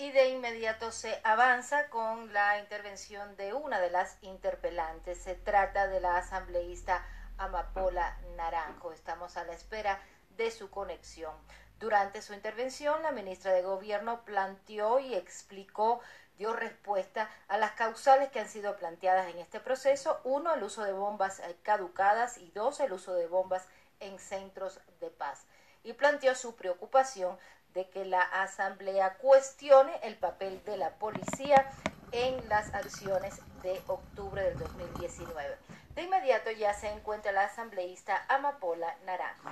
y de inmediato se avanza con la intervención de una de las interpelantes. Se trata de la asambleísta Amapola Naranjo. Estamos a la espera de su conexión. Durante su intervención, la ministra de Gobierno planteó y explicó, dio respuesta a las causales que han sido planteadas en este proceso. 1, el uso de bombas caducadas, y 2, el uso de bombas en centros de paz. Y planteó su preocupación de que la Asamblea cuestione el papel de la policía en las acciones de octubre del 2019. De inmediato ya se encuentra la asambleísta Amapola Naranjo.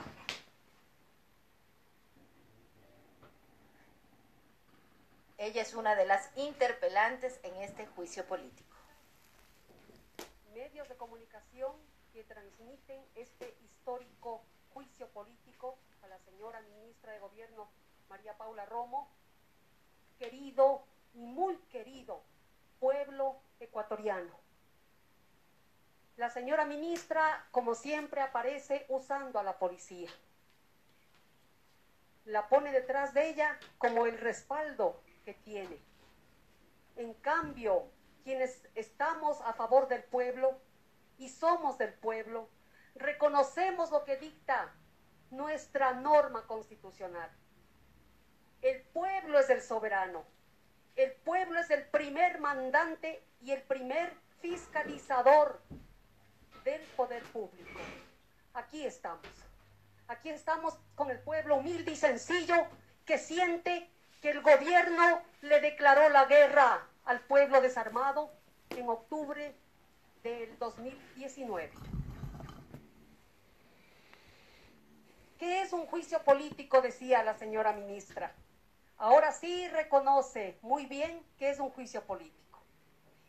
Ella es una de las interpelantes en este juicio político. Medios de comunicación que transmiten este histórico juicio político a la señora ministra de Gobierno María Paula Romo, querido y muy querido pueblo ecuatoriano. La señora ministra, como siempre, aparece usando a la policía. La pone detrás de ella como el respaldo que tiene. En cambio, quienes estamos a favor del pueblo y somos del pueblo, reconocemos lo que dicta nuestra norma constitucional. El pueblo es el soberano, el pueblo es el primer mandante y el primer fiscalizador del poder público. Aquí estamos con el pueblo humilde y sencillo que siente que el gobierno le declaró la guerra al pueblo desarmado en octubre del 2019. ¿Qué es un juicio político?, decía la señora ministra. Ahora sí reconoce muy bien que es un juicio político.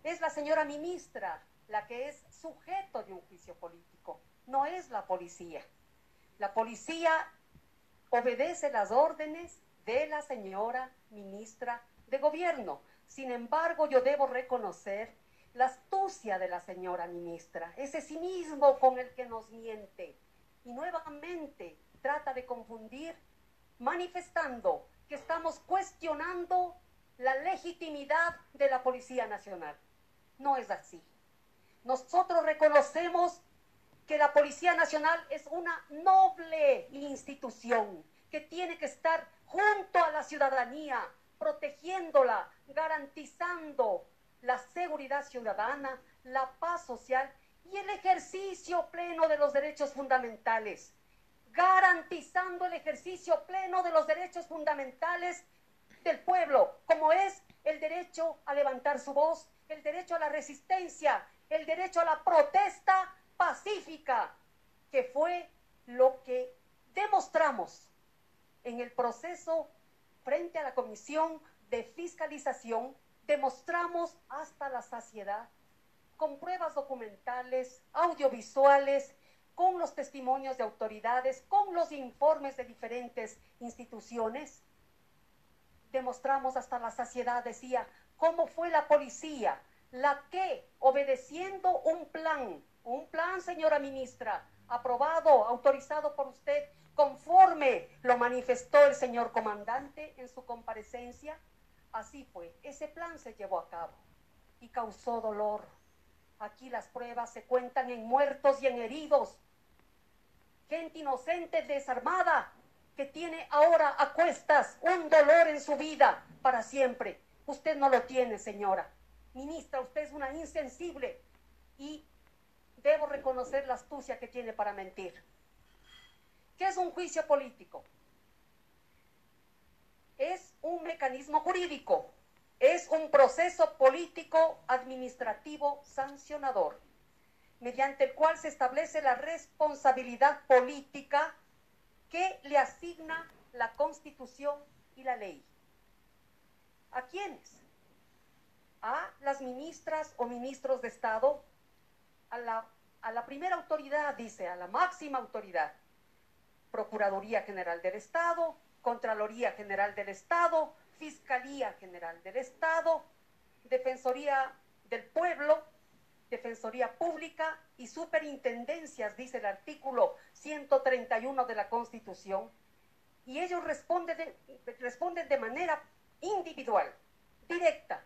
Es la señora ministra la que es sujeto de un juicio político, no es la policía. La policía obedece las órdenes de la señora ministra de Gobierno. Sin embargo, yo debo reconocer la astucia de la señora ministra, ese cinismo con el que nos miente. Y nuevamente trata de confundir, manifestando que estamos cuestionando la legitimidad de la Policía Nacional. No es así. Nosotros reconocemos que la Policía Nacional es una noble institución que tiene que estar junto a la ciudadanía, protegiéndola, garantizando la seguridad ciudadana, la paz social y el ejercicio pleno de los derechos fundamentales. Garantizando el ejercicio pleno de los derechos fundamentales del pueblo, como es el derecho a levantar su voz, el derecho a la resistencia, el derecho a la protesta pacífica, que fue lo que demostramos en el proceso frente a la Comisión de Fiscalización. Demostramos hasta la saciedad, con pruebas documentales, audiovisuales, con los testimonios de autoridades, con los informes de diferentes instituciones. Demostramos hasta la saciedad, decía, cómo fue la policía la que, obedeciendo un plan, señora ministra, aprobado, autorizado por usted, conforme lo manifestó el señor comandante en su comparecencia, así fue, ese plan se llevó a cabo y causó dolor. Aquí las pruebas se cuentan en muertos y en heridos. Gente inocente, desarmada, que tiene ahora a cuestas un dolor en su vida para siempre. Usted no lo tiene, señora ministra, usted es una insensible y debo reconocer la astucia que tiene para mentir. ¿Qué es un juicio político? Es un mecanismo jurídico, es un proceso político administrativo sancionador, mediante el cual se establece la responsabilidad política que le asigna la Constitución y la ley. ¿A quiénes? A las ministras o ministros de Estado, a la primera autoridad, dice, a la máxima autoridad, Procuraduría General del Estado, Contraloría General del Estado, Fiscalía General del Estado, Defensoría del Pueblo, Defensoría Pública y superintendencias, dice el artículo 131 de la Constitución, y ellos responden de manera individual, directa.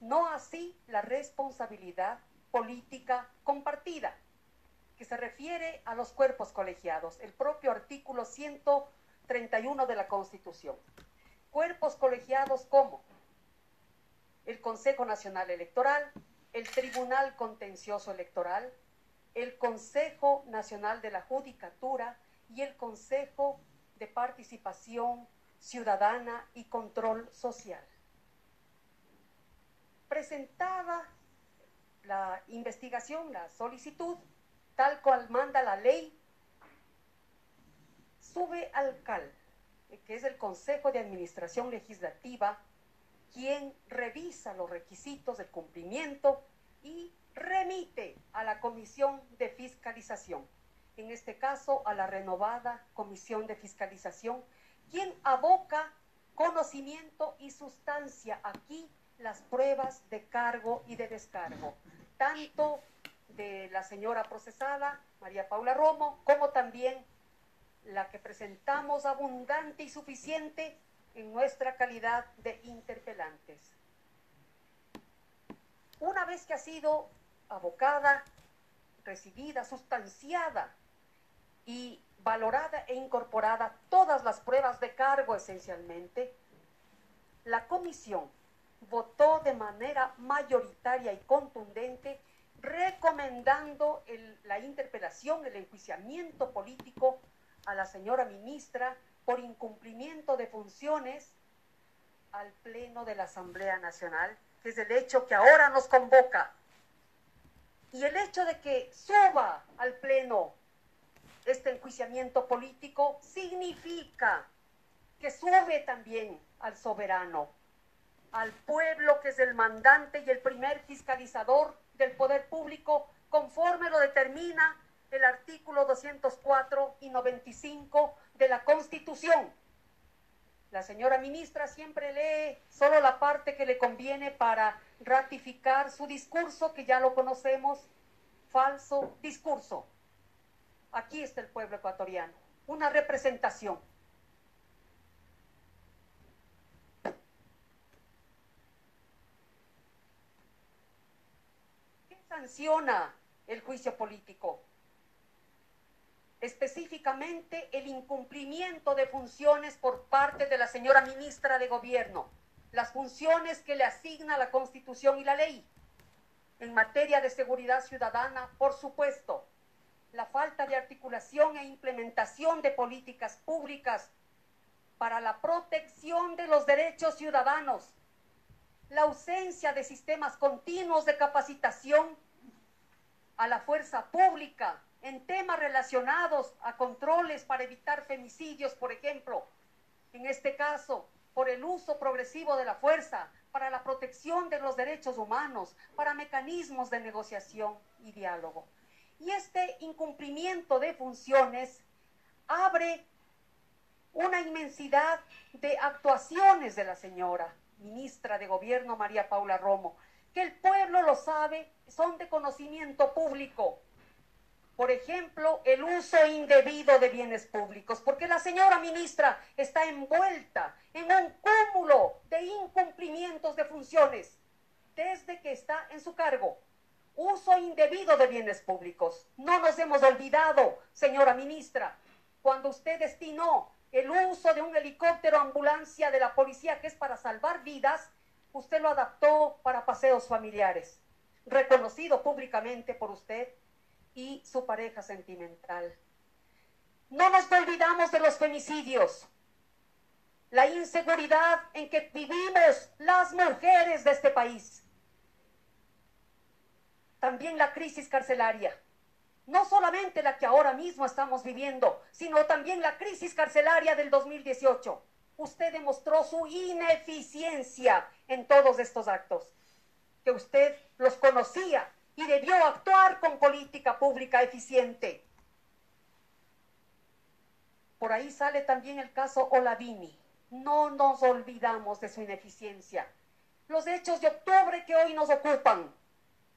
No así la responsabilidad política compartida, que se refiere a los cuerpos colegiados, el propio artículo 131 de la Constitución. Cuerpos colegiados como el Consejo Nacional Electoral, el Tribunal Contencioso Electoral, el Consejo Nacional de la Judicatura y el Consejo de Participación Ciudadana y Control Social. Presentada la investigación, la solicitud, tal cual manda la ley, sube al CAL, que es el Consejo de Administración Legislativa, quien revisa los requisitos del cumplimiento y remite a la Comisión de Fiscalización, en este caso a la renovada Comisión de Fiscalización, quien aboca conocimiento y sustancia aquí las pruebas de cargo y de descargo, tanto de la señora procesada, María Paula Romo, como también la que presentamos abundante y suficiente en nuestra calidad de interpelantes. Una vez que ha sido abocada, recibida, sustanciada y valorada e incorporada todas las pruebas de cargo esencialmente, la comisión votó de manera mayoritaria y contundente recomendando la interpelación, el enjuiciamiento político a la señora ministra por incumplimiento de funciones al Pleno de la Asamblea Nacional, que es el hecho que ahora nos convoca. Y el hecho de que suba al Pleno este enjuiciamiento político significa que sube también al soberano, al pueblo, que es el mandante y el primer fiscalizador del poder público, conforme lo determina el artículo 204 y 95 de la Constitución. La señora ministra siempre lee solo la parte que le conviene para ratificar su discurso, que ya lo conocemos, falso discurso. Aquí está el pueblo ecuatoriano, una representación. ¿Qué sanciona el juicio político? Específicamente el incumplimiento de funciones por parte de la señora ministra de Gobierno, las funciones que le asigna la Constitución y la ley. En materia de seguridad ciudadana, por supuesto, la falta de articulación e implementación de políticas públicas para la protección de los derechos ciudadanos, la ausencia de sistemas continuos de capacitación a la fuerza pública, en temas relacionados a controles para evitar femicidios, por ejemplo, en este caso, por el uso progresivo de la fuerza, para la protección de los derechos humanos, para mecanismos de negociación y diálogo. Y este incumplimiento de funciones abre una inmensidad de actuaciones de la señora ministra de Gobierno, María Paula Romo, que el pueblo lo sabe, son de conocimiento público. Por ejemplo, el uso indebido de bienes públicos, porque la señora ministra está envuelta en un cúmulo de incumplimientos de funciones desde que está en su cargo. Uso indebido de bienes públicos. No nos hemos olvidado, señora ministra, cuando usted destinó el uso de un helicóptero ambulancia de la policía, que es para salvar vidas, usted lo adaptó para paseos familiares, reconocido públicamente por usted y su pareja sentimental. No nos olvidamos de los femicidios, la inseguridad en que vivimos las mujeres de este país. También la crisis carcelaria, no solamente la que ahora mismo estamos viviendo, sino también la crisis carcelaria del 2018. Usted demostró su ineficiencia en todos estos actos, que usted los conocía y debió actuar con política pública eficiente. Por ahí sale también el caso Olavini. No nos olvidamos de su ineficiencia. Los hechos de octubre que hoy nos ocupan,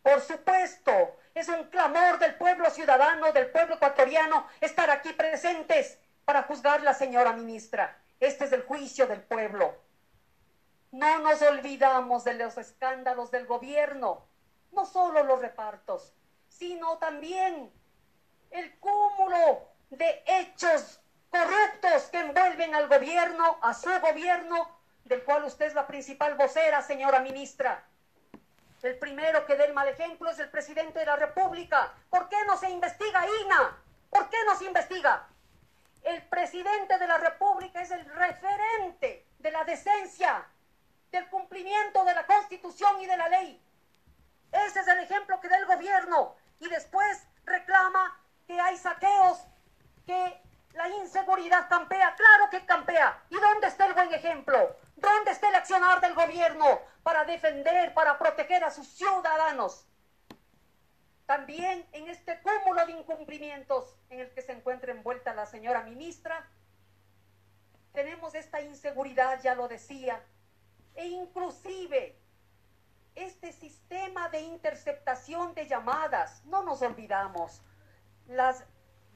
por supuesto, es un clamor del pueblo ciudadano, del pueblo ecuatoriano, estar aquí presentes para juzgar a la señora ministra. Este es el juicio del pueblo. No nos olvidamos de los escándalos del gobierno, no solo los repartos, sino también el cúmulo de hechos corruptos que envuelven al gobierno, a su gobierno, del cual usted es la principal vocera, señora ministra. El primero que dé el mal ejemplo es el presidente de la República. ¿Por qué no se investiga, INA? ¿Por qué no se investiga? El presidente de la República es el referente de la decencia, del cumplimiento de la Constitución y de la ley. Ese es el ejemplo que da el gobierno, y después reclama que hay saqueos, que la inseguridad campea. Claro que campea. ¿Y dónde está el buen ejemplo? ¿Dónde está el accionar del gobierno para defender, para proteger a sus ciudadanos? También en este cúmulo de incumplimientos en el que se encuentra envuelta la señora ministra, tenemos esta inseguridad, ya lo decía, e inclusive este sistema de interceptación de llamadas. No nos olvidamos, las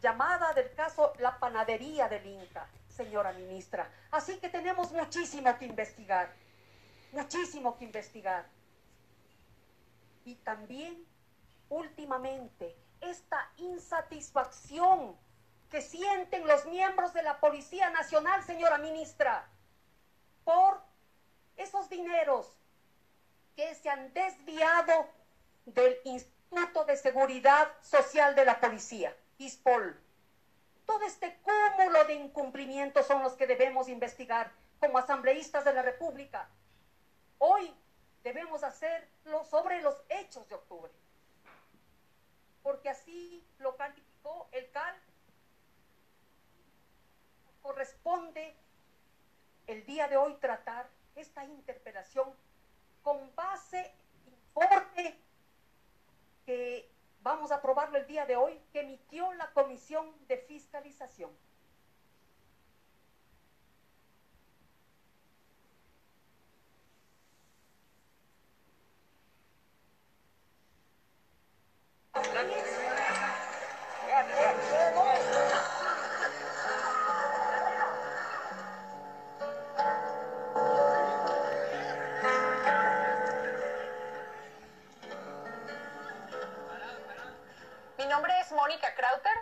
llamadas del caso La Panadería del Inca, señora ministra. Así que tenemos muchísimo que investigar, muchísimo que investigar. Y también, últimamente, esta insatisfacción que sienten los miembros de la Policía Nacional, señora ministra, por esos dineros que se han desviado del Instituto de Seguridad Social de la Policía, ISPOL. Todo este cúmulo de incumplimientos son los que debemos investigar como asambleístas de la República. Hoy debemos hacerlo sobre los hechos de octubre, porque así lo calificó el CAL. Corresponde el día de hoy tratar esta interpelación con base informe que vamos a aprobarlo el día de hoy, que emitió la Comisión de Fiscalización. Mi nombre es Mónica Krauter.